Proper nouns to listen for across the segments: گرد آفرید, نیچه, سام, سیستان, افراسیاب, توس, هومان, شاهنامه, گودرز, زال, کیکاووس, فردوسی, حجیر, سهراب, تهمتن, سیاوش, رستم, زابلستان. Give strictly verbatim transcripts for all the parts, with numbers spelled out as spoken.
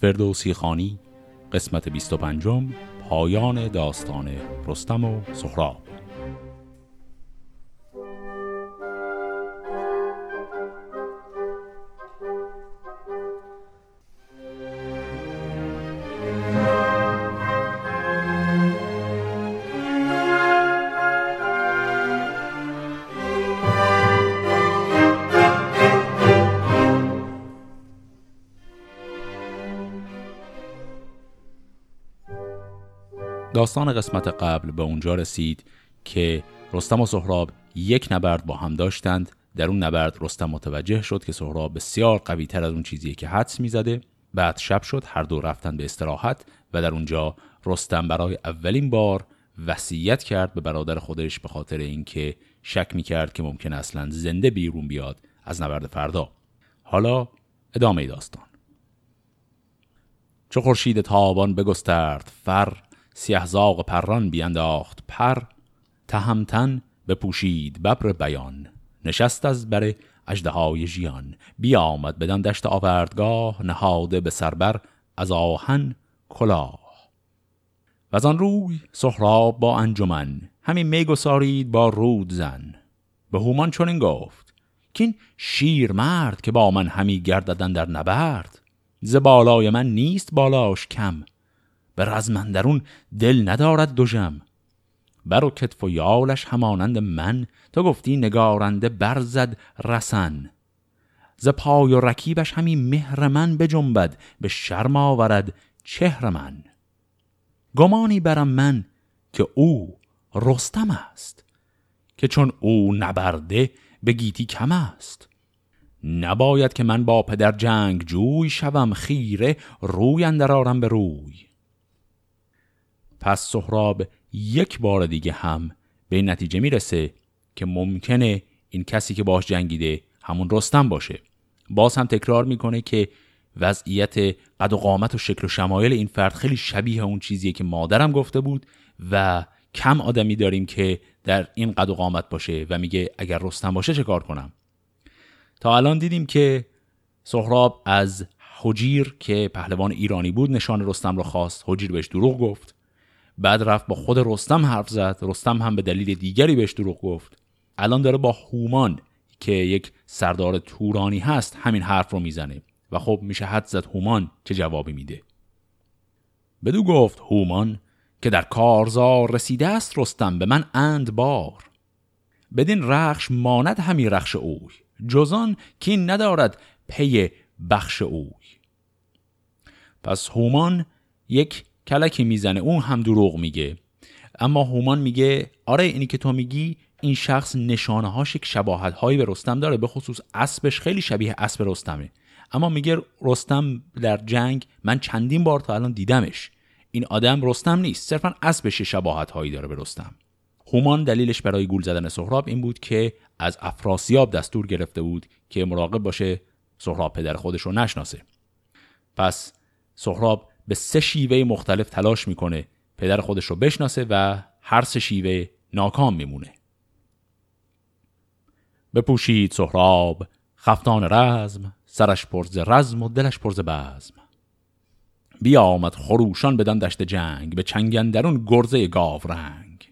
فردوسی خوانی قسمت بیست و پنجم، پایان داستان رستم و سهراب. داستان قسمت قبل به اونجا رسید که رستم و سهراب یک نبرد با هم داشتند. در اون نبرد رستم متوجه شد که سهراب بسیار قوی تر از اون چیزیه که حدس میزده. بعد شب شد، هر دو رفتن به استراحت و در اونجا رستم برای اولین بار وصیت کرد به برادر خودش به خاطر اینکه شک میکرد که ممکنه اصلا زنده بیرون بیاد از نبرد فردا. حالا ادامه داستان. چو خورشید تابان بگسترد فر، سیه زاغ پران بینداخت پر، تهمتن بپوشید ببر بیان، نشست از بر اژدهای ژیان، بیامد بدان دشت آوردگاه، نهاده به سربر از آهن کلاه. وزان روی سهراب با انجمن، همین میگسارید با رود زن. به هومان چنین گفت کین شیر مرد که با من همی گرددن در نبرد، ز بالای من نیست بالاش کم، به رزمندرون دل ندارد دوژم. بر و کتف و یالش همانند من، تا گفتی نگارنده برزد رسن. ز پای و رکیبش همی مهر من بجنبد، به شرم آورد چهر من. گمانی برم من که او رستم است، که چون او نبرده به گیتی کم است. نباید که من با پدر جنگ جوی، شوم خیره روی اندر آرم به روی. پس سهراب یک بار دیگه هم به این نتیجه میرسه که ممکنه این کسی که باش جنگیده همون رستم باشه. باز هم تکرار میکنه که وضعیت قد و قامت و شکل و شمایل این فرد خیلی شبیه اون چیزیه که مادرم گفته بود و کم آدمی داریم که در این قد و قامت باشه، و میگه اگر رستم باشه چه کار کنم. تا الان دیدیم که سهراب از حجیر که پهلوان ایرانی بود نشان رستم رو خواست، حجیر بهش دروغ گفت. بعد رفت با خود رستم حرف زد، رستم هم به دلیل دیگری بهش دروغ گفت. الان داره با هومان که یک سردار تورانی هست همین حرف رو میزنه و خب میشه حدس زد هومان چه جوابی میده. بدو گفت هومان که در کارزار رسیده است رستم به من اند بار، بدین رخش ماند همی رخش اوی، جزان که ندارد پی بخش اوی. پس هومان یک کلکی میزنه، اون هم دروغ میگه، اما هومان میگه آره اینی که تو میگی این شخص نشانه هاش یک شباهت هایی به رستم داره، به خصوص اسبش خیلی شبیه اسب رستمه. اما میگه رستم در جنگ من چندین بار تا الان دیدمش، این آدم رستم نیست، صرفا اسبش شباهت هایی داره به رستم. هومان دلیلش برای گول زدن سهراب این بود که از افراسیاب دستور گرفته بود که مراقب باشه سهراب پدر خودش رو نشناسه. پس سهراب به سه شیوه مختلف تلاش میکنه پدر خودش رو بشناسه و هر سه شیوه ناکام میمونه. بپوشید سهراب خفتان رزم، سرش پر ز رزم و دلش پر ز بزم. بیامد خروشان بدان دشت جنگ، به چنگ اندرون گرزه گاو رنگ.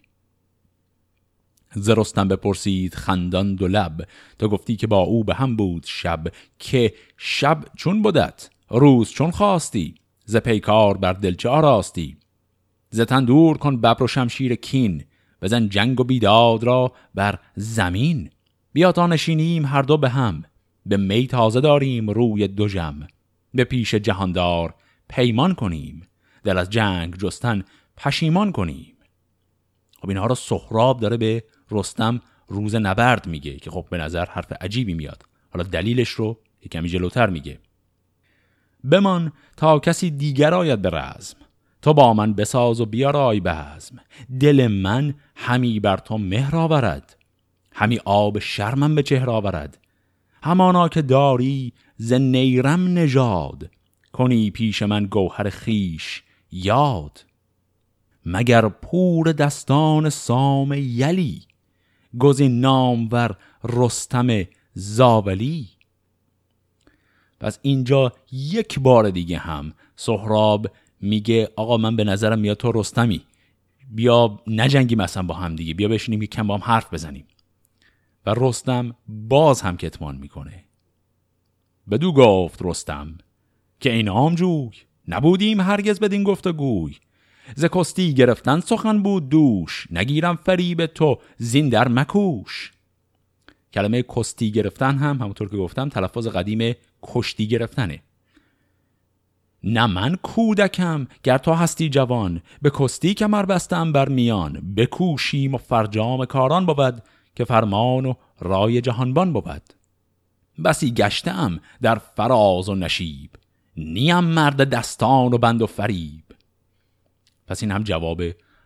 ز رستم بپرسید خندان دو لب، تا گفتی که با او به هم بود شب، که شب چون بودت روز چون خواستی، ز پیکار بر دلچه آراستی. ز تن دور کن ببر و شمشیر کین، بزن جنگ و بیداد را بر زمین. بیا تا نشینیم هر دو به هم، به می تازه داریم روی دوژم. به پیش جهاندار پیمان کنیم، دل از جنگ جستن پشیمان کنیم. خب اینها را سهراب داره به رستم روز نبرد میگه که خب به نظر حرف عجیبی میاد. حالا دلیلش رو کمی جلوتر میگه. بمان تا کسی دیگر آید به رزم، تو با من بساز و بیارای به عزم. دل من همی بر تو مهر آورد، همی آب شرمم به چهر آورد. همانا که داری ز نیرم نژاد، کنی پیش من گوهر خیش یاد. مگر پور دستان سام یلی، گزین نامور رستم زابلی. پس اینجا یک بار دیگه هم سهراب میگه آقا من به نظرم میاد تو رستمی، بیا نجنگیم اصلا با هم دیگه، بیا بشینیم یک کم با هم حرف بزنیم. و رستم باز هم کتمان میکنه. بدو گفت رستم که این آمجوی نبودیم هرگز بدین گفتگوی، ز کاستی گرفتن سخن بود دوش، نگیرم فریب تو زین در مکوش. کلمه کاستی گرفتن هم همونطور که گفتم تلفظ قدیم کشتی گرفتنه. نه من کودکم گر تا هستی جوان، به کاستی کمر بستم بر میان، بکوشیم و فرجام کاران بود، که فرمان و رای جهانبان بود. بسی گشتم در فراز و نشیب، نیم مرد دستان و بند و فریب. پس این هم جواب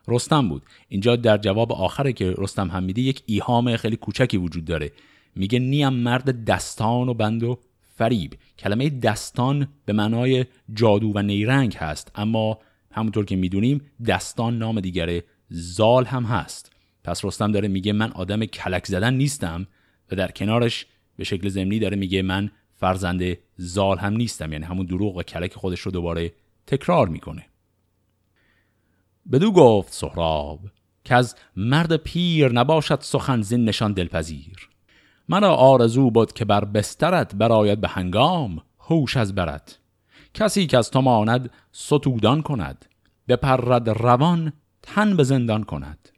رستم بود. اینجا در جواب آخره که رستم هم میده یک ایهام خیلی کوچکی وجود داره. میگه نیم مرد دستان و بند و فریب. کلمه دستان به معنای جادو و نیرنگ هست، اما همونطور که میدونیم دستان نام دیگر زال هم هست. پس رستم داره میگه من آدم کلک زدن نیستم، و در کنارش به شکل ضمنی داره میگه من فرزند زال هم نیستم، یعنی همون دروغ و کلک خودش رو دوباره تکرار میکنه. بدو گفت سهراب که از مرد پیر، نباشد سخن زین نشان دلپذیر. مرا آرزو بود که بر بسترت، براید به هنگام هوش از برت. کسی که از تو ماند ستودان کند، بپرد روان تن به زندان کند.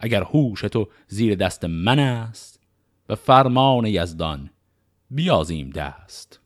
اگر هوش تو زیر دست من است، به فرمان یزدان بیازیم دست.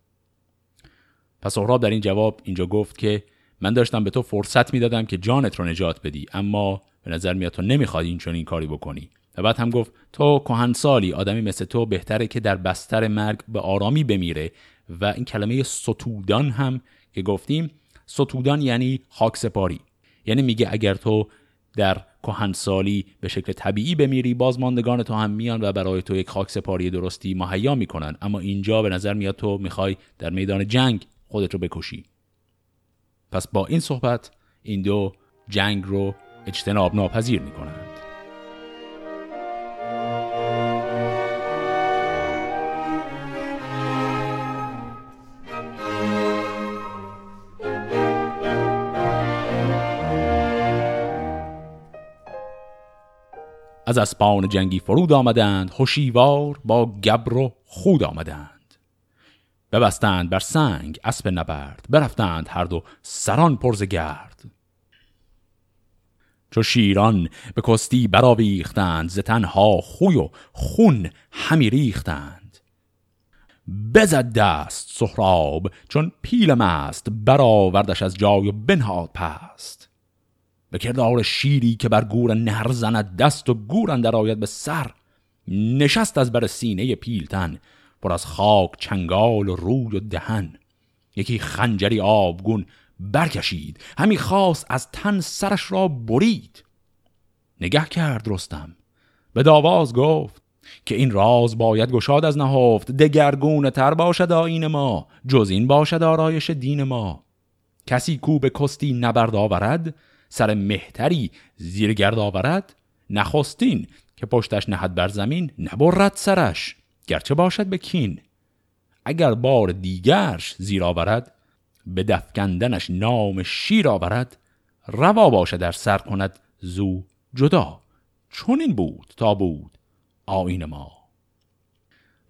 پس سهراب در این جواب اینجا گفت که من داشتم به تو فرصت میدادم که جانت رو نجات بدی، اما به نظر میاد تو نمیخواد این چنین کاری بکنی. و بعد هم گفت تو کهنسالی، آدمی مثل تو بهتره که در بستر مرگ به آرامی بمیره. و این کلمه ستودان هم که گفتیم، ستودان یعنی خاکسپاری، یعنی میگه اگر تو در کهنسالی به شکل طبیعی بمیری، بازماندگان تو هم میان و برای تو یک خاکسپاری درستی مهیا میکنن، اما اینجا به نظر میاد تو میخوای در میدان جنگ خودت رو بکشی. پس با این صحبت این دو جنگ رو اجتناب ناپذیر میکنند. از اسپان جنگی فرود آمدند، هوشیوار با گبر و خود آمدند. ببستند بر سنگ اسب نبرد، برفتند هر دو سران پرز گرد. چو شیران به کاستی برآویختند، ز تنها خوی و خون همی ریختند. بزد دست سهراب چون پیل مست، برآوردش از جای و بنهاد پست. به کردار شیری که بر گور نهر زند، دست و گور اندر آید به سر. نشست از بر سینه پیلتن، پر از خاک چنگال و روی و دهن. یکی خنجری آبگون برکشید، همی خواست از تن سرش را برید. نگه کرد رستم به داواز گفت، که این راز باید گشاد از نهفت. دگرگونه تر باشد آیین ما، جز این باشد آرایش دین ما. کسی کو به کاستی نبرد آورد، سر مهتری زیر گرد آورد. نخستین که پشتش نهد بر زمین، نبرد سرش گرچه باشد به کین. اگر بار دیگرش زیر آورد، به دفکندنش نام شیر آورد. روا باشه در سر کند زو جدا، چون این بود تا بود آیین ما.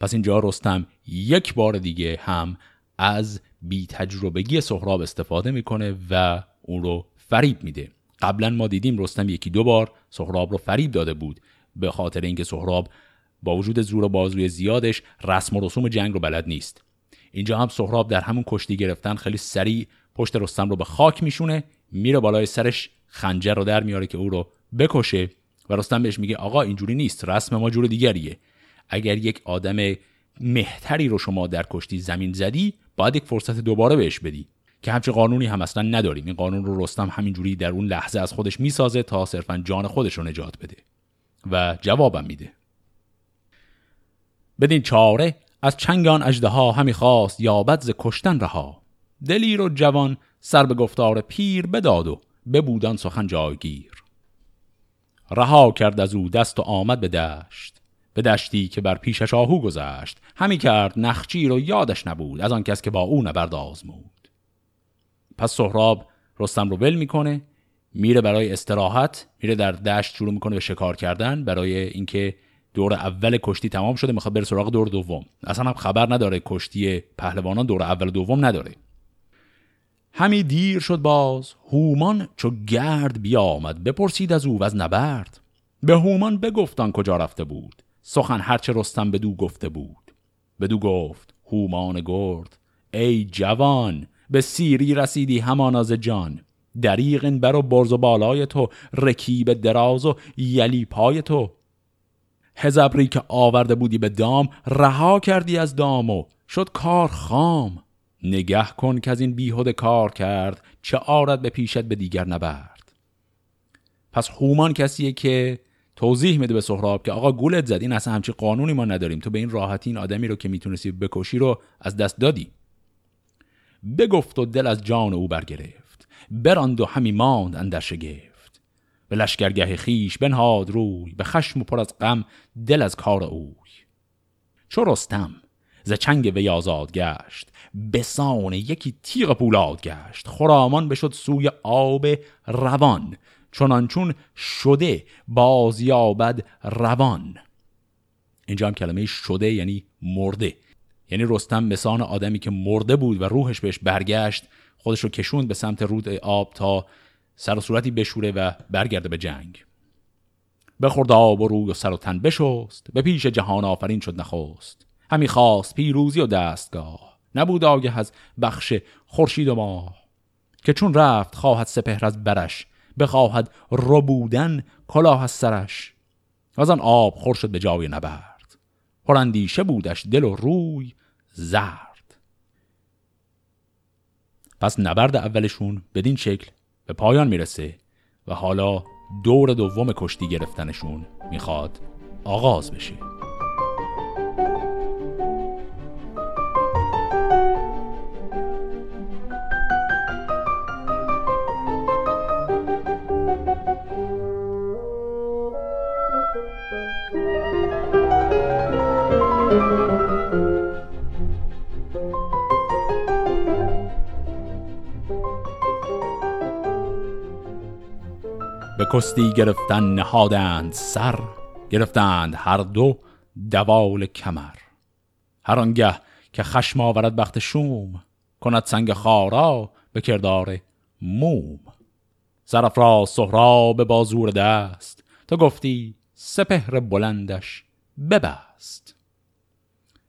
پس اینجا رستم یک بار دیگه هم از بی تجربگی سهراب استفاده میکنه و اون رو فریب میده. قبلا ما دیدیم رستم یکی دو بار سهراب رو فریب داده بود، به خاطر اینکه سهراب با وجود زور و بازوی زیادش رسم و رسوم جنگ رو بلد نیست. اینجا هم سهراب در همون کشتی گرفتن خیلی سریع پشت رستم رو به خاک میشونه، میره بالای سرش خنجر رو در میاره که او رو بکشه. و رستم بهش میگه آقا اینجوری نیست، رسم ما جور دیگریه. اگر یک آدم مهتری رو شما در کشتی زمین زدی، باید یک فرصت دوباره بهش بدی، که همچه قانونی هم اصلا نداریم. این قانون رو رستم همینجوری در اون لحظه از خودش میسازه تا صرفا جان خودش رو نجات بده. و جوابم میده بدین چاره از چنگان اژدها، همی خواست یابد ز کشتن رها. دلیر و جوان سر به گفتار پیر، بداد و ببودان سخن جایگیر. رها کرد از او دست و آمد به دشت، به دشتی که بر پیشش آهو گذشت همی کرد نخچی رو یادش نبود از آن کس که با او نبرد آزمود. پس سهراب رستم رو بل میکنه، میره برای استراحت، میره در دشت شروع میکنه به شکار کردن برای اینکه دور اول کشتی تمام شده، میخواد بره سراغ دور دوم. اصلا هم خبر نداره کشتی پهلوانان دور اول دوم نداره. همی دیر شد باز هومان چو گرد بیامد بپرسید از او و از نبرد. به هومان بگفتان کجا رفته بود سخن هرچه رستم بدو گفته بود. بدو گفت هومان گرد ای جوان به سیری رسیدی همان از جان. دریغن بر و برز و بالای تو رکیب دراز و یلی پای تو. هزبری که آورده بودی به دام رها کردی از دام و شد کار خام. نگه کن که از این بیهوده کار کرد چه آرد به پیشت به دیگر نبرد. پس هومان کسیه که توضیح میده به سهراب که آقا گولت زد، این اصلا همچی قانونی ما نداریم، تو به این راحتی این آدمی رو که میتونستی بکشی رو از دست دادی. بگفت و دل از جان او برگرفت براند و همی ماند اندر شگفت. به لشکرگه خیش بنهاد روی به خشم و پر از غم دل از کار اوی. چو رستم ز چنگ وی آزاد گشت بسان یکی تیغ پولاد گشت. خرامان بشد سوی آب روان چنانچون شده بازیابد روان. اینجا هم کلمه شده یعنی مرده، یعنی رستم به سان آدمی که مرده بود و روحش بهش برگشت خودش رو کشوند به سمت رود آب تا سر و صورتی بشوره و برگرده به جنگ. بخورد آب و روی و سر و تن بشست به پیش جهان آفرین شد نخست. همی خواست پیروزی و دستگاه نبود آگه از بخش خورشید و ماه. که چون رفت خواهد سپهر از برش بخواهد ربودن کلاه از سرش. از آن آب خور شد به جای نبرد پراندیشه بودش دل و روی زرد. پس نبرد اولشون بدین شکل به پایان میرسه و حالا دور دوم کشتی گرفتنشون میخواد آغاز بشه. به کشتی گرفتن نهادند سر گرفتند هر دو دوال کمر. هر آنگه که خشم آورد بخت شوم کند سنگ خارا به کردار موم. سرافراز سهراب با زور دست تو گفتی سپهر بلندش ببست.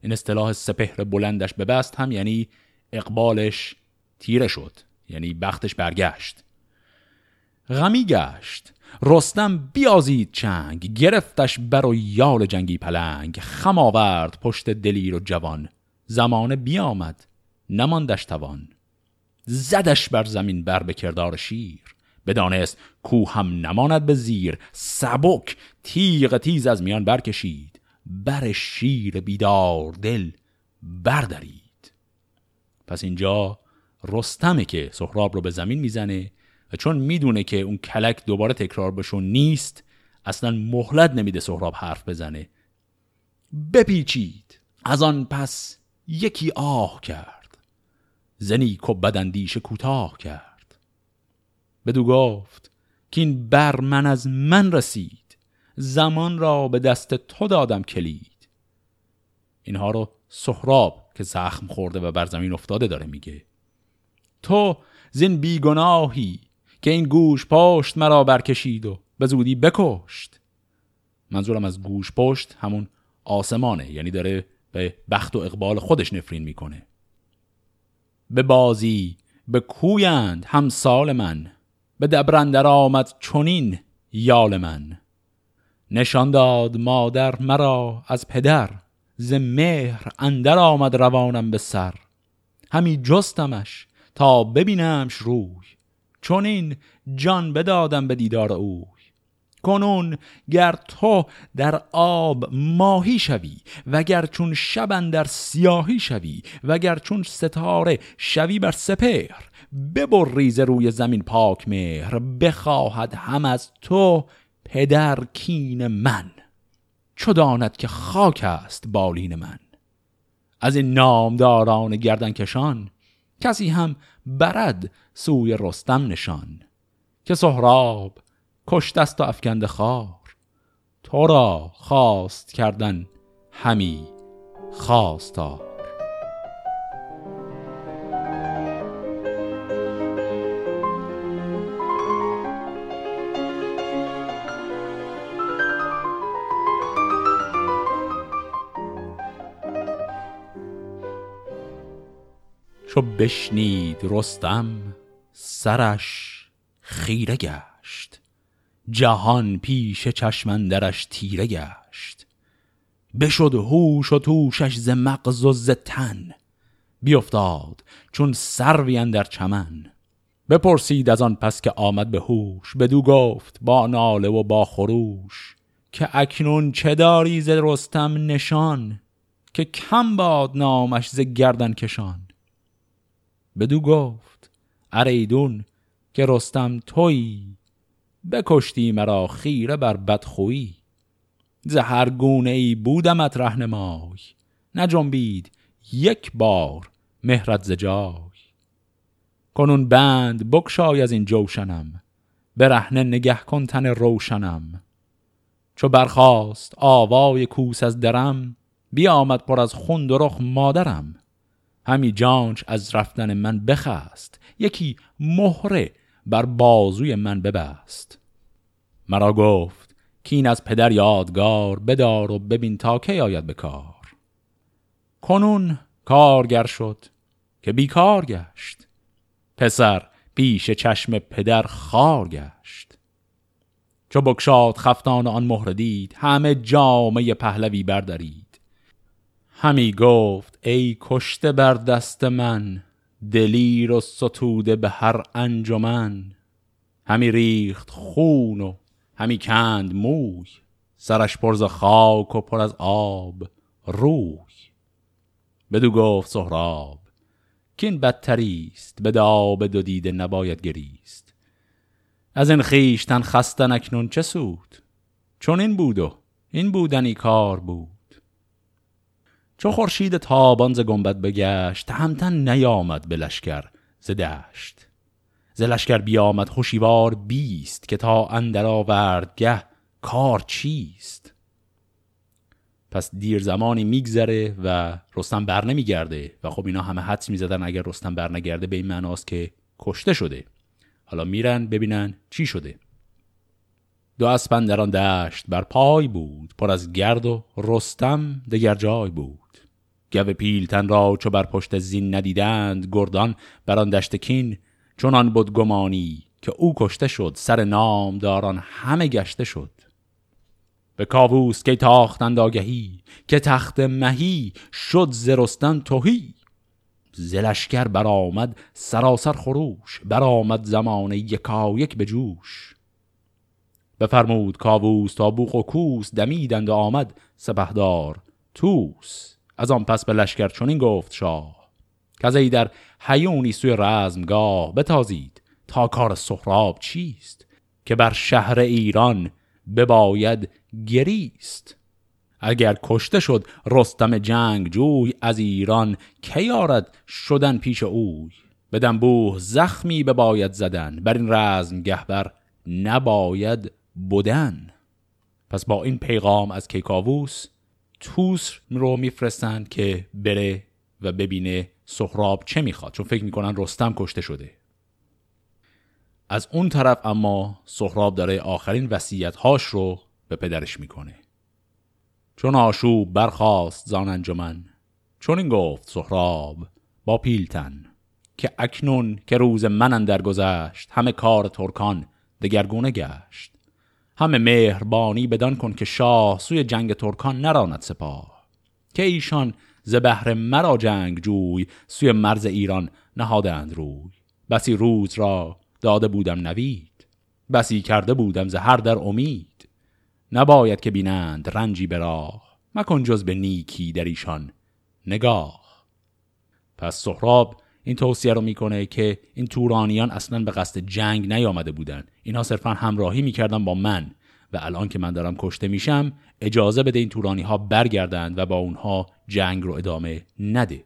این اصطلاح سپهر بلندش ببست هم یعنی اقبالش تیره شد، یعنی بختش برگشت. غمی گشت رستم بیازید چنگ گرفتش بر و یال جنگی پلنگ. خم آورد پشت دلیر و جوان زمانه بیامد نماندش توان. زدش بر زمین بر به کردار شیر بدانست کو هم نماند به زیر. سبک تیغ تیز از میان برکشید بر شیر بیدار دل بردرید. پس اینجا رستمه که سهراب رو به زمین میزنه و چون میدونه که اون کلک دوباره تکرار بشون نیست اصلا مهلت نمیده سهراب حرف بزنه. بپیچید از آن پس یکی آه کرد زنی که بدندیش کوتاه کرد. بدو گفت که این بر من از من رسید زمان را به دست تو دادم کلید. اینها رو سهراب که زخم خورده و بر زمین افتاده داره میگه. تو زین بیگناهی که این گوش پشت مرا برکشید و به زودی بکشت. منظورم از گوش پشت همون آسمانه، یعنی داره به بخت و اقبال خودش نفرین میکنه. به بازی به کویند همسال من به دبرندر آمد چنین یال من. نشان داد مادر مرا از پدر ز مهر اندر آمد روانم به سر. همی جستمش تا ببینمش روی چون این جان بدادم به دیدار اوی. کنون گر تو در آب ماهی شوی وگر چون شب اندر سیاهی شوی وگر چون ستاره شوی بر سپهر. ببر ریز روی زمین پاک مهر بخواهد هم از تو پدر کین من. چو داند که خاک است بالین من. از این نامداران گردن کشان کسی هم برد سوی رستم نشان. که سهراب کشتست و افکنده خار، تو را خواست کردن همی خواستار. چو بشنید رستم سرش خیره گشت، جهان پیش چشمندرش تیره گشت. بشد هوش و توشش ز مغز و ز تن، بیفتاد چون سروی اندر چمن. بپرسید از آن پس که آمد به هوش، بدو گفت با ناله و با خروش که اکنون چه داری ز رستم نشان؟ که کم باد نامش ز گردن کشان. بدو گفت اریدون که رستم تویی، بکشتی مرا خیره بر بدخویی. ز هر گونه ای بودمت رهنمای، نجنبید یک بار مهرت ز جای. کنون بند بگشای از این جوشنم، برهنه نگه کن تن روشنم. چو برخاست آوای کوس از درم، بیامد پر از خون درخ مادرم. همی جانش از رفتن من بخست، یکی مهره بر بازوی من ببست. مرا گفت کین از پدر یادگار، بدار و ببین تا کی آید به کار. کنون کارگر شد که بیکار گشت، پسر پیش چشم پدر خار گشت. چو بگشاد خفتان آن مهره دید، همه جامه پهلوی بردرید. همی گفت ای کشته بر دست من، دلیر و ستوده به هر انجمن. همی ریخت خون و همی کند موی، سرش پر ز خاک و پر از آب روی. بدو گفت سهراب کین بدتریست، به داو دو دیده نباید گریست. از این خویشتن خستن اکنون چه سود؟ چون این بود و این بودنی کار بود. چو خورشید تابان ز گنبد بگشت، تهمتن نیامد به لشکر ز دشت. ز لشکر بیامد هوشیوار بیست، که تا اندر آوردگه کار چیست. پس دیر زمانی میگذره و رستم بر نمیگرده و خب اینا همه حدس میزدن اگر رستم بر نگرده به این معناست که کشته شده. حالا میرن ببینن چی شده. دو اسپن در آن دشت بر پای بود، پر از گرد و رستم دگر جای بود. گو پیلتن را چو بر پشت زین ندیدند، گردان بر آن دشت کین چنان بود گمانی. که او کشته شد سر نام داران همه گشته شد. به کاووس که تاختند آگهی، که تخت مهی شد ز رستم تهی. ز لشکر بر آمد سراسر خروش، بر آمد زمانه یکایک به جوش. بفرمود کاووس تابوخ و کوس، دمیدند و آمد سپهدار توس. از آن پس به لشکر چنین گفت شاه، کزی در هیونی سوی رزمگاه. بتازید تا کار سهراب چیست، که بر شهر ایران بباید گریست. اگر کشته شد رستم جنگ جوی، از ایران کی آرد شدن پیش اوی. به دنبوه زخمی بباید زدن، بر این رزمگه بر نباید بودن. پس با این پیغام از کیکاووس توس رو میفرستند که بره و ببینه سهراب چه میخواد، چون فکر میکنن رستم کشته شده. از اون طرف اما سهراب داره آخرین وصیت‌هاش رو به پدرش میکنه. چون آشوب برخاست زان انجمن، چون این گفت سهراب با پیلتن که اکنون که روز من اندر گذشت، همه کار ترکان دگرگونه گشت. همه مهربانی بدان کن که شاه، سوی جنگ ترکان نراند سپاه. که ایشان ز بهر مرا جنگ جوی، سوی مرز ایران نهادند روی. بسی روز را داده بودم نوید، بسی کرده بودم ز هر در امید. نباید که بینند رنجی به راه، مکن جز به نیکی در ایشان نگاه. پس سهراب این توصیه رو میکنه که این تورانیان اصلا به قصد جنگ نیامده بودن، اینها صرفا همراهی میکردن با من و الان که من دارم کشته میشم اجازه بده این تورانی ها برگردند و با اونها جنگ رو ادامه نده.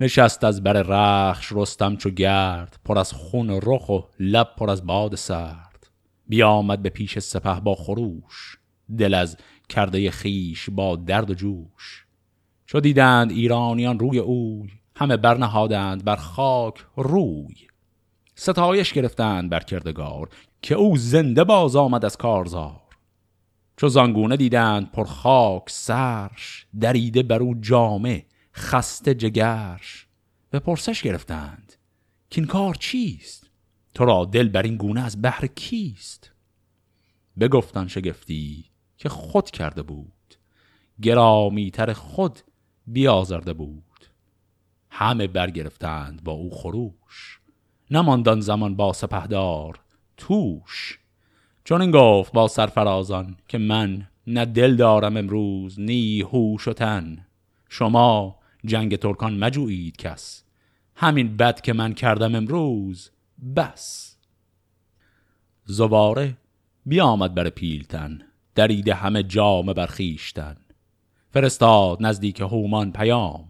نشست از بر رخش رستم چو گرد، پر از خون رخ و لب پر از باد سرد. بیامد به پیش سپه با خروش، دل از کرده خیش با درد و جوش. چو دیدند ایرانیان روی اوی، همه برنهادند بر خاک روی. ستایش گرفتند بر کردگار، که او زنده باز آمد از کارزار. چو زانگونه دیدند پر خاک سرش، دریده بر او جامه خسته جگرش. به پرسش گرفتند که این کار چیست، تو را دل بر این گونه از بحر کیست؟ بگفتن شگفتی که خود کرده بود، گرامیتر خود بیازرده بود. همه برگرفتند با او خروش، نماندان زمان با سپهدار توش. چون این گفت با سرفرازان که من نه دل دارم امروز نی هوش و تن. شما جنگ ترکان مجویید کس، همین بد که من کردم امروز بس. زواره بیامد بر پیلتن، دریده همه جامه برخیشتن. فرستاد نزدیک هومان پیام،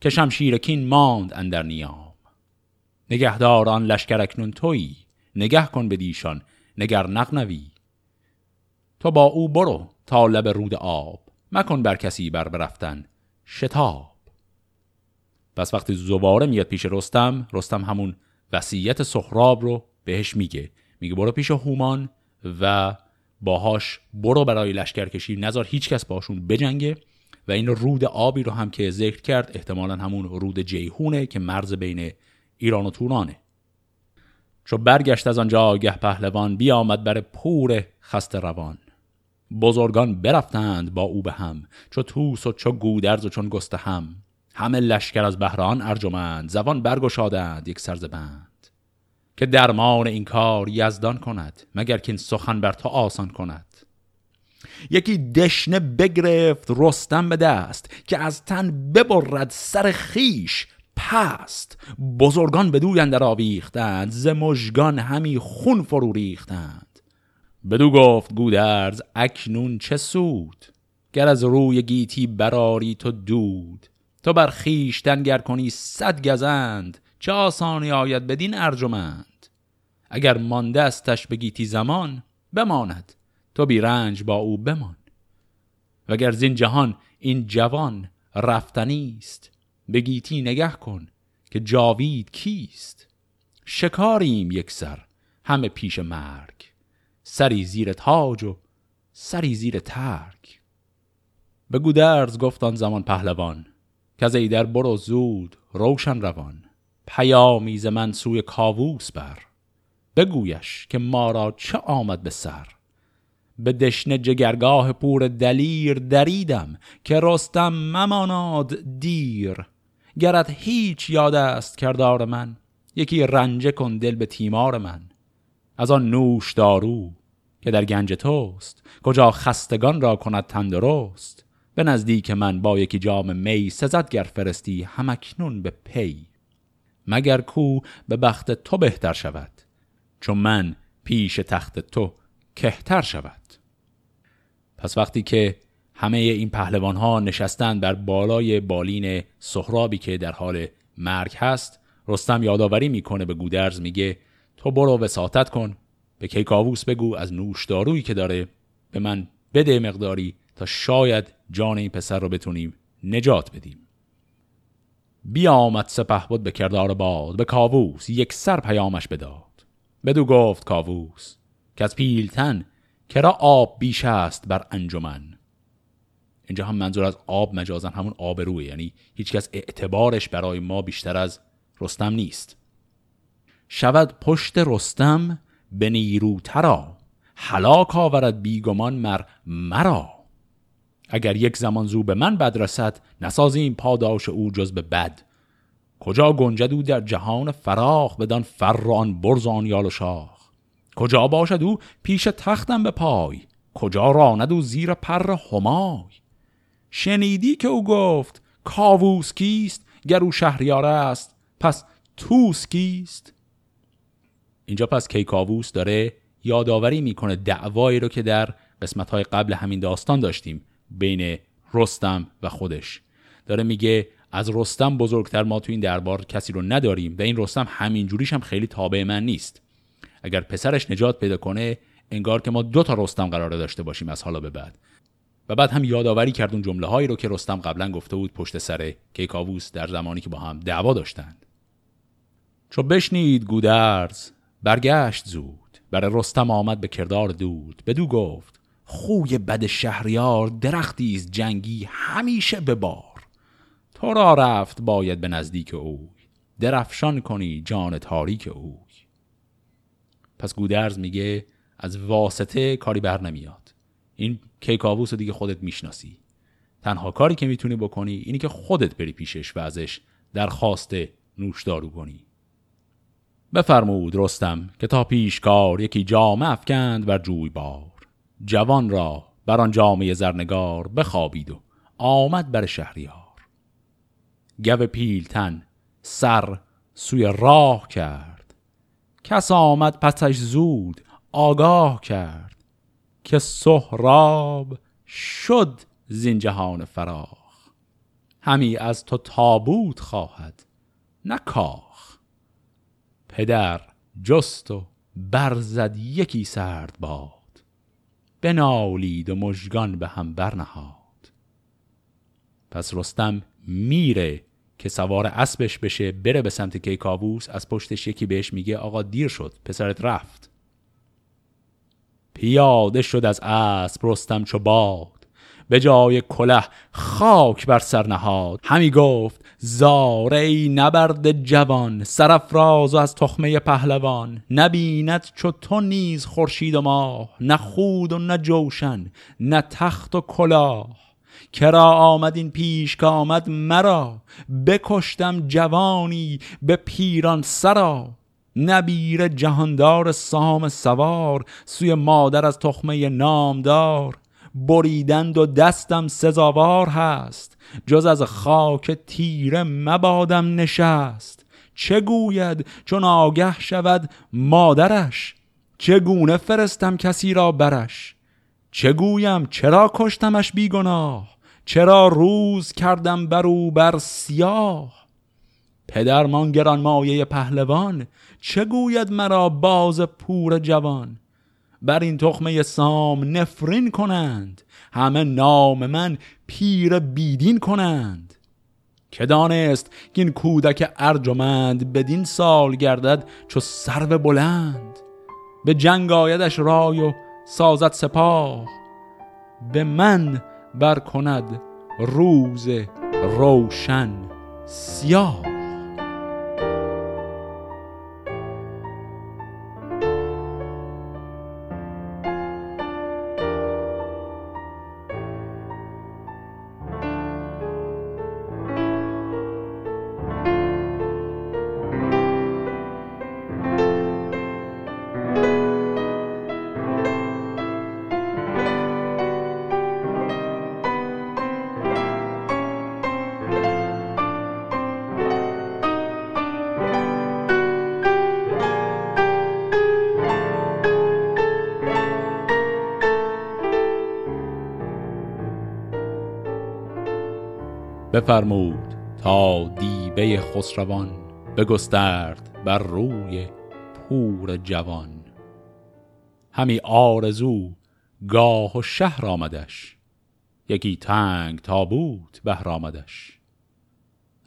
که شمشیر کین ماند اندر نیام. نگهداران لشکر اکنون تویی، نگه کن بدیشان نگر نغنوی. تو با او برو تا لب رود آب، مکن بر کسی بر برفتن شتاب. پس وقتی زواره میاد پیش رستم، رستم همون وصیت سهراب رو بهش میگه. میگه برو پیش هومان و باهاش برو برای لشکرکشی، نذار هیچ کس باشون بجنگه. و این رود آبی رو هم که ذکر کرد احتمالاً همون رود جیهونه که مرز بین ایران و تورانه. چو برگشت از آنجا آگه پهلوان، بیامد بر پور خسته روان. بزرگان برفتند با او به هم، چو توس و چو گودرز و چون گسته هم. همه لشکر از بهران ارجمند، زبان برگشادند یک سرزبند. که درمان این کار یزدان کند، مگر که این سخن بر تو آسان کند. یکی دشنه بگرفت رستم به دست، که از تن ببرد سر خیش پست. بزرگان بدوی اندر آویختند، ز مژگان همی خون فرو ریختند. بدو گفت گودرز اکنون چه سود، گر از روی گیتی براری تو دود. تو بر خویشتن گر کنی صد گزند، چه آسانی آید بدین ارجمند. اگر مانده استش به گیتی زمان، بماند تو بی رنج با او بمان. وگر زین جهان این جوان رفتنیست، به گیتی نگه کن که جاوید کیست. شکاریم یک سر همه پیش مرگ، سری زیر تاج و سری زیر ترگ. به گودرز گفتان زمان پهلوان، که از ایدر برو زود روشن روان. پیامی ز من سوی کاووس بر، بگویش که ما را چه آمد به سر. به دشنه جگرگاه پور دلیر، دریدم که رستم مماناد دیر. گرت هیچ یاد است کردار من، یکی رنجه کن دل به تیمار من. از آن نوش دارو که در گنج توست، کجا خستگان را کند تندرست. به نزدیک من با یکی جام می، سزد گر فرستی همکنون به پی. مگر کو به بخت تو بهتر شود، چون من پیش تخت تو کهتر شود. پس وقتی که همه این پهلوان ها نشستن بر بالای بالین سهرابی که در حال مرگ هست، رستم یادآوری میکنه به گودرز، میگه تو برو وساطت کن، به کیکاووس بگو از نوش دارویی که داره به من بده مقداری، تا شاید جان این پسر رو بتونیم نجات بدیم. بیامد سپهبد به کردار باد، به کاووس یک سر پیامش بداد. بدو گفت کاووس که از پیلتن، کرا آب بیش است بر انجمن. اینجا هم منظور از آب مجازن همون آبروه، یعنی هیچکس اعتبارش برای ما بیشتر از رستم نیست. شود پشت رستم به نیروترا، هلاک آورد بیگمان مر مرا. اگر یک زمان زو به من بد رسد، نسازیم پاداش او جز به بد. کجا گنجد او در جهان فراخ، بدان فران برزان یال و شاخ. کجا باشد او پیش تختم به پای، کجا راند او زیر پر همای. شنیدی که او گفت کاووس کیست، گر او شهریار است پس توس کیست. اینجا پس کیکاووس داره یادآوری میکنه دعوایی رو که در قسمت‌های قبل همین داستان داشتیم بین رستم و خودش. داره میگه از رستم بزرگتر ما تو این دربار کسی رو نداریم و این رستم همینجوریش هم خیلی تابع من نیست. اگر پسرش نجات پیدا کنه انگار که ما دو تا رستم قراره داشته باشیم از حالا به بعد. و بعد هم یادآوری کرد اون جمله هایی رو که رستم قبلا گفته بود پشت سر کیکاووس در زمانی که با هم دعوا داشتند. چو بشنید گودرز برگشت زود، بر رستم آمد به کردار دود. بدو گفت خوی بد شهریار، درختی است جنگی همیشه به بار. تو را رفت باید به نزدیک اوی، درفشان کنی جان تاریک اوی. پس گودرز میگه از واسطه کاری بر نمیاد. این کیکاووس دیگه خودت میشناسی. تنها کاری که میتونی بکنی اینی که خودت بری پیشش و ازش درخواست نوشدارو کنی. بفرمود رستم که تا پیشکار، یکی جامه افکند بر جویبار. جوان را بر آن جامه زرنگار، بخوابید و آمد بر شهریار. گو پیلتن سر سوی راه کرد، کس آمد پسش زود آگاه کرد. که سهراب شد زین جهان فراخ، همی از تو تابوت خواهد نه کاخ. پدر جست و برزد یکی سرد باد، بنالید و مژگان به هم برنهاد. پس رستم میره که سوار اسبش بشه بره به سمت کیکاووس. از پشتش یکی بهش میگه آقا دیر شد، پسرت رفت. پیاده شد از اسب رستم چو باد، به جای کله خاک بر سر نهاد. همی گفت زار ای نبرد جوان، سرافراز و از تخمه پهلوان. نبیند چو تو نیز خورشید و ماه، نه خود و نه جوشن نه تخت و کلاه. کرا آمد این پیش که آمد مرا، بکشتم جوانی به پیران سرا. نبیر جهاندار سام سوار، سوی مادر از تخمه نامدار. بریدند و دستم سزاوار هست، جز از خاک تیره مبادم نشست. چه گوید چون آگه شود مادرش، چگونه فرستم کسی را برش. چه گویم چرا کشتمش بیگناه، چرا روز کردم برو بر سیاه. پدرمان گرانمایه پهلوان، چه گوید مرا باز پور جوان. بر این تخمه سام نفرین کنند، همه نام من پیر بیدین کنند. که دانست که این کودک ارجمند، بدین سال گردد چو سرو بلند. به جنگ آیدش رای و سازد سپاه، به من برکند روز روشن سیاه. بفرمود تا دیبه خسروان، بگسترد بر روی پور جوان. همی آرزو گاه و شهر آمدش، یکی تنگ تابوت بهر آمدش.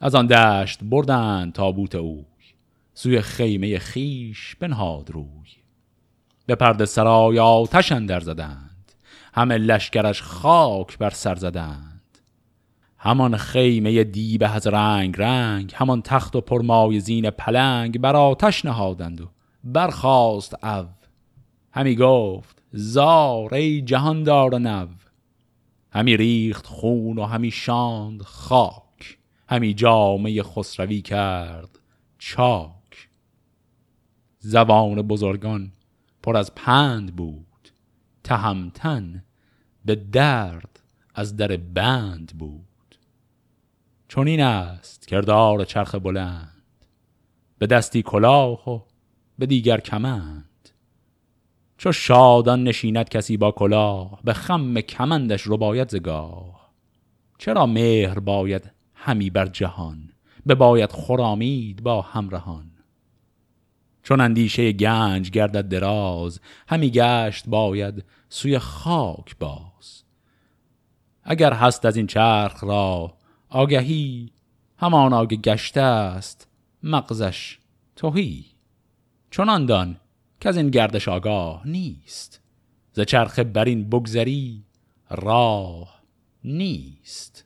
از آن دشت بردند تابوت اوی، سوی خیمه خیش بنهاد روی. به پرده سرای آتش اندر زدند، همه لشکرش خاک بر سر زدند. همان خیمه دیبه از رنگ رنگ، همان تخت و پرمای زین پلنگ. بر آتش نهادند و برخاست او، همی گفت زار ای جهاندار نو. همی ریخت خون و همی شاند خاک، همی جامه خسروی کرد چاک. زبان بزرگان پر از پند بود، تهمتن به درد از در بند بود. چون این است کردار چرخ بلند، به دستی کلاه و به دیگر کمند. چو شادان نشیند کسی با کلاه، به خم کمندش رباید زگاه. چرا مهر باید همی بر جهان، به باید خرامید با همراهان. چون اندیشه گنج گردد دراز، همی گشت باید سوی خاک باز. اگر هست از این چرخ را آگهی، همان آگه گشته است مغزش تهی. چنان دان که از این گردش آگاه نیست، ز چرخ بر این بگذری راه نیست.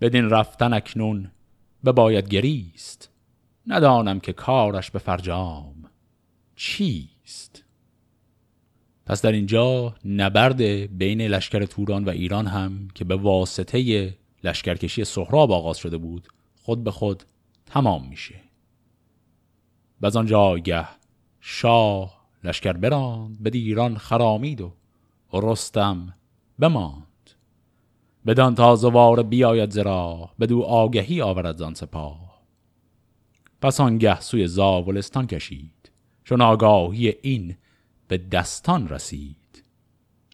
بدین رفتن اکنون بباید گریست، ندانم که کارش به فرجام چیست. پس در اینجا نبرد بین لشکر توران و ایران هم که به واسطه لشکرکشی سهراب آغاز شده بود خود به خود تمام میشه. و از آن جایگه شاه لشکر براند، به ایران خرامید و رستم بماند. بدان تا زوار بیاید زرا، بدو آگهی آورد زان سپاه. پس آنگه سوی زابلستان کشید، چون آگاهی این به دستان رسید.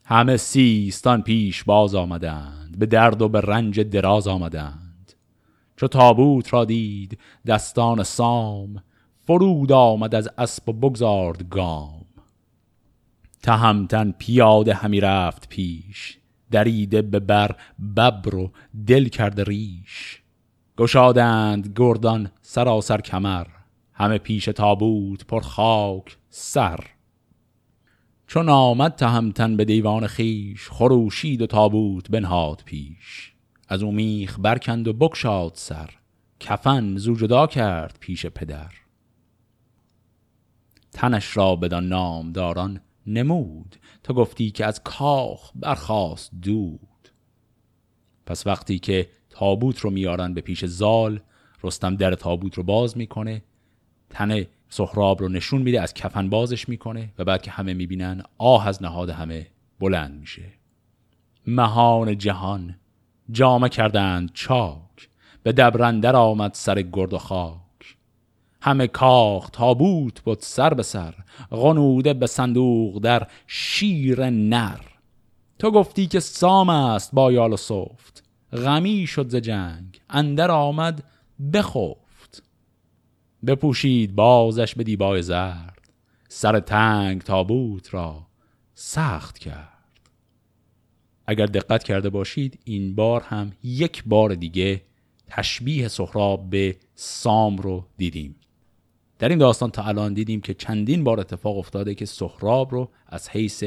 همه سیستان پیش باز آمدند، به درد و به رنج دراز آمدند. چو تابوت را دید دستان سام، فرود آمد از اسب و بگذارد گام. تهمتن پیاده همی رفت پیش، دریده به بر ببر و دل کرده ریش. گشادند گردان سراسر کمر، همه پیش تابوت پر خاک سر. چون آمد تهمتن به دیوان خیش، خروشید و تابوت بنهاد پیش. از او میخ برکند و بگشاد سر، کفن زو جدا کرد پیش پدر. تنش را بدان نامداران نمود، تا گفتی که از کاخ برخاست دود. پس وقتی که تابوت رو میارن به پیش زال، رستم در تابوت رو باز میکنه، تن سهراب رو نشون میده، از کفن بازش میکنه و بعد که همه میبینن آه از نهاد همه بلند میشه. مهان جهان جامه کردند چاک، به دبرندر آمد سر گرد و خاک. همه کاخ تابوت بود سر به سر، غنوده به صندوق در شیر نر. تو گفتی که سام است با یال و سفت، غمی شد ز جنگ اندر آمد بخفت. بپوشید بازش به دیبای زرد، سر تنگ تابوت را سخت کرد. اگر دقت کرده باشید این بار هم یک بار دیگه تشبیه سهراب به سام رو دیدیم. در این داستان تا الان دیدیم که چندین بار اتفاق افتاده که سهراب رو از حیث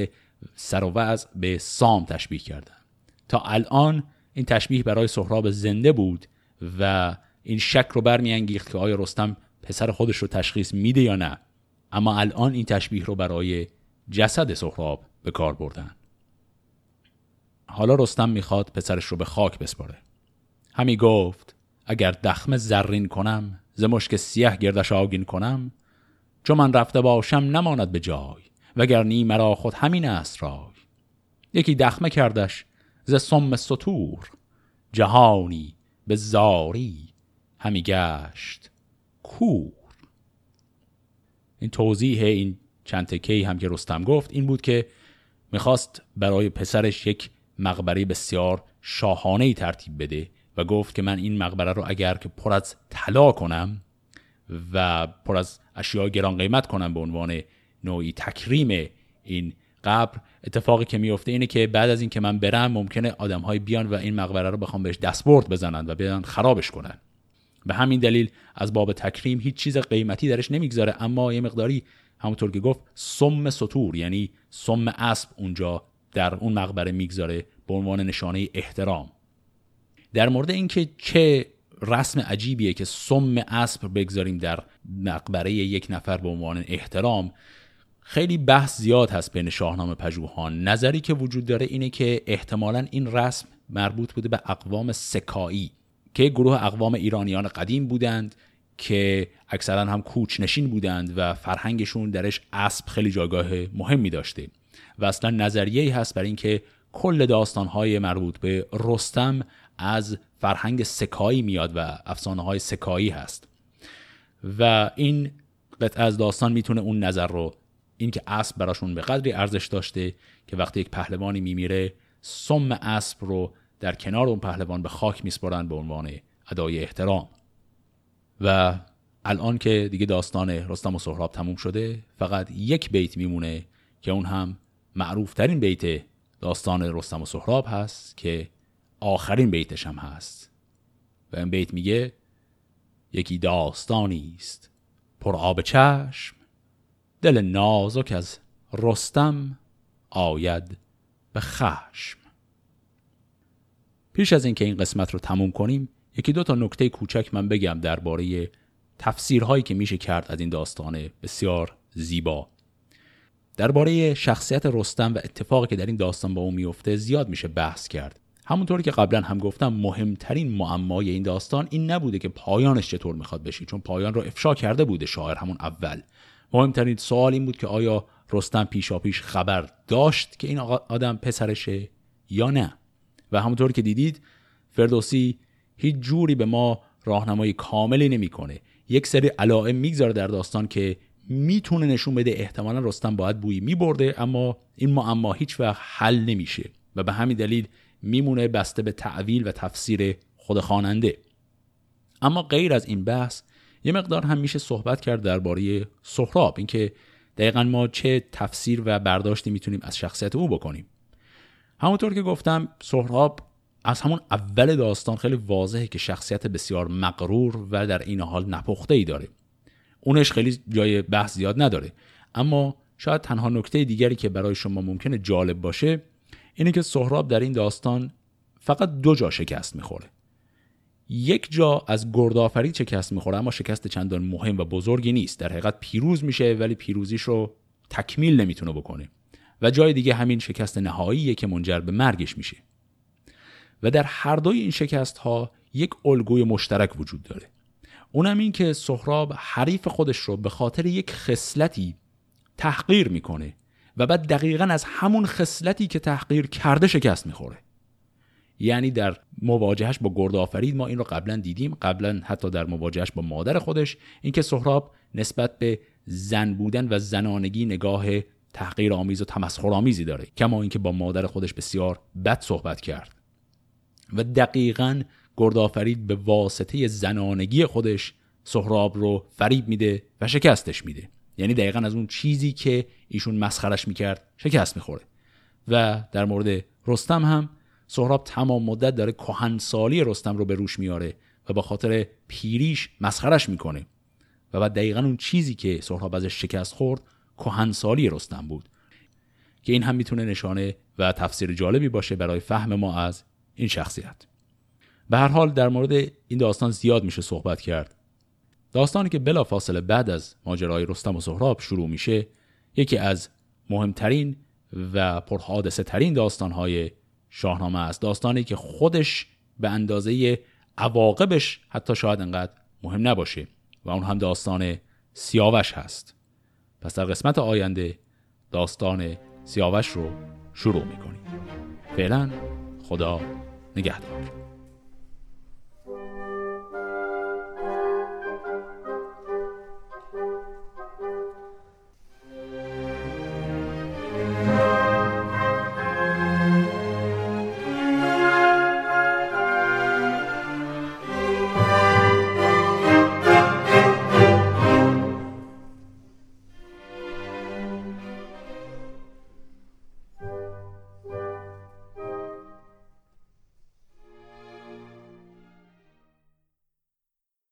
سر و وضع به سام تشبیه کردن. تا الان این تشبیه برای سهراب زنده بود و این شک رو برمی‌انگیخت که آیا رستم پسر خودش رو تشخیص میده یا نه. اما الان این تشبیه رو برای جسد سهراب به کار بردن. حالا رستم میخواد پسرش رو به خاک بسپاره. همی گفت اگر دخمه زرین کنم، ز مشک سیه گردش آگین کنم. چون من رفته باشم نماند به جای، وگرنی مرا خود همین است رای. یکی دخمه کردش ز سم ستور، جهانی به زاری همی گشت کور. این توضیح این چند تکه‌ای هم که رستم گفت این بود که میخواست برای پسرش یک مقبره بسیار شاهانه‌ای ترتیب بده و گفت که من این مقبره رو اگر که پر از طلا کنم و پر از اشیاء گران قیمت کنم به عنوان نوعی تکریم این قبر، اتفاقی که میفته اینه که بعد از این که من برم ممکنه آدم‌های بیان و این مقبره رو بخوام بهش دستبرد بزنن و بیان خرابش کنن. به همین دلیل از باب تکریم هیچ چیز قیمتی درش نمیگذاره، اما یه مقداری همونطور که گفت سم ستور یعنی سم اسب اونجا در اون مقبره میگذاره به عنوان نشانه احترام. در مورد اینکه چه رسم عجیبیه که سم اسب بگذاریم در مقبره یک نفر به عنوان احترام، خیلی بحث زیاد هست بین شاهنامه پژوهان. نظری که وجود داره اینه که احتمالاً این رسم مربوط بوده به اقوام سکایی که گروه اقوام ایرانیان قدیم بودند که اکثراً هم کوچنشین بودند و فرهنگشون درش اسب خیلی جایگاه مهمی داشته و اصلاً نظریه‌ای هست برای اینکه کل داستان‌های مربوط به رستم از فرهنگ سکایی میاد و افسانه‌های سکایی هست و این قطعه از داستان میتونه اون نظر رو این که اسب براشون به قدری ارزش داشته که وقتی یک پهلوانی میمیره سم اسب رو در کنار اون پهلوان به خاک میسپارن به عنوان ادای احترام. و الان که دیگه داستان رستم و سهراب تموم شده، فقط یک بیت میمونه که اون هم معروف ترین بیت داستان رستم و سهراب هست که آخرین بیتش هم هست. و این بیت میگه: یکی داستانی است پر آب چشم، دل نازک از رستم آید به خشم. پیش از اینکه این قسمت رو تموم کنیم، یکی دو تا نکته کوچک من بگم درباره تفسیرهایی که میشه کرد از این داستان بسیار زیبا. درباره شخصیت رستم و اتفاقی که در این داستان با اون میفته زیاد میشه بحث کرد. همونطوری که قبلا هم گفتم، مهمترین معمای این داستان این نبوده که پایانش چطور میخواد بشه، چون پایان رو افشا کرده بوده شاعر همون اول. مهمترین سوال این بود که آیا رستم پیشاپیش خبر داشت که این آدم پسرشه یا نه. و همونطور که دیدید فردوسی هیچ جوری به ما راهنمایی کاملی نمیکنه. یک سری علائم میگذاره در داستان که میتونه نشون بده احتمالا رستم باید بویی میبرده، اما این معما هیچ وقت حل نمیشه و به همین دلیل میمونه بسته به تعویل و تفسیر خود خواننده. اما غیر از این بحث یه مقدار هم میشه صحبت کرد درباره سهراب، اینکه دقیقاً ما چه تفسیر و برداشتی میتونیم از شخصیت او بکنیم. همونطور که گفتم سهراب از همون اول داستان خیلی واضحه که شخصیت بسیار مغرور و در این حال نپخته‌ای داره. اونش خیلی جای بحث زیاد نداره، اما شاید تنها نکته دیگری که برای شما ممکنه جالب باشه اینه که سهراب در این داستان فقط دو جا شکست میخوره. یک جا از گرد آفرید شکست میخوره، اما شکست چندان مهم و بزرگی نیست. در حقیقت پیروز میشه ولی پیروزیش رو تکمیل نمیتونه بکنه. و جای دیگه همین شکست نهاییه که منجر به مرگش میشه. و در هر دوی این شکست ها یک الگوی مشترک وجود داره، اونم این که سهراب حریف خودش رو به خاطر یک خصلتی تحقیر میکنه و بعد دقیقاً از همون خصلتی که تحقیر کرده شکست میخوره. یعنی در مواجهش با گرد آفرید، ما این رو قبلا دیدیم، قبلا حتی در مواجهش با مادر خودش، اینکه سهراب نسبت به زن بودن و زنانگی نگاه تحقیر آمیز و تمسخر آمیزی داره، کما اینکه با مادر خودش بسیار بد صحبت کرد. و دقیقاً گرد آفرید به واسطه زنانگی خودش سهراب رو فریب میده و شکستش میده. یعنی دقیقاً از اون چیزی که ایشون مسخرش میکرد شکست میخوره. و در مورد رستم هم سهراب تمام مدت داره کهنسالی رستم رو به روش میاره و با خاطر پیریش مسخرش میکنه و بعد دقیقاً اون چیزی که سهراب ازش شکست خورد کهنسالی رستم بود، که این هم میتونه نشانه و تفسیر جالبی باشه برای فهم ما از این شخصیت. به هر حال در مورد این داستان زیاد میشه صحبت کرد. داستانی که بلافاصله بعد از ماجرای رستم و سهراب شروع میشه، یکی از مهمترین و پرحادثه ترین داستانهای شاهنامه است. داستانی که خودش به اندازه عواقبش حتی شاید انقدر مهم نباشه، و اون هم داستان سیاوش هست. پس در قسمت آینده داستان سیاوش رو شروع میکنیم. فعلا خدا نگهدار.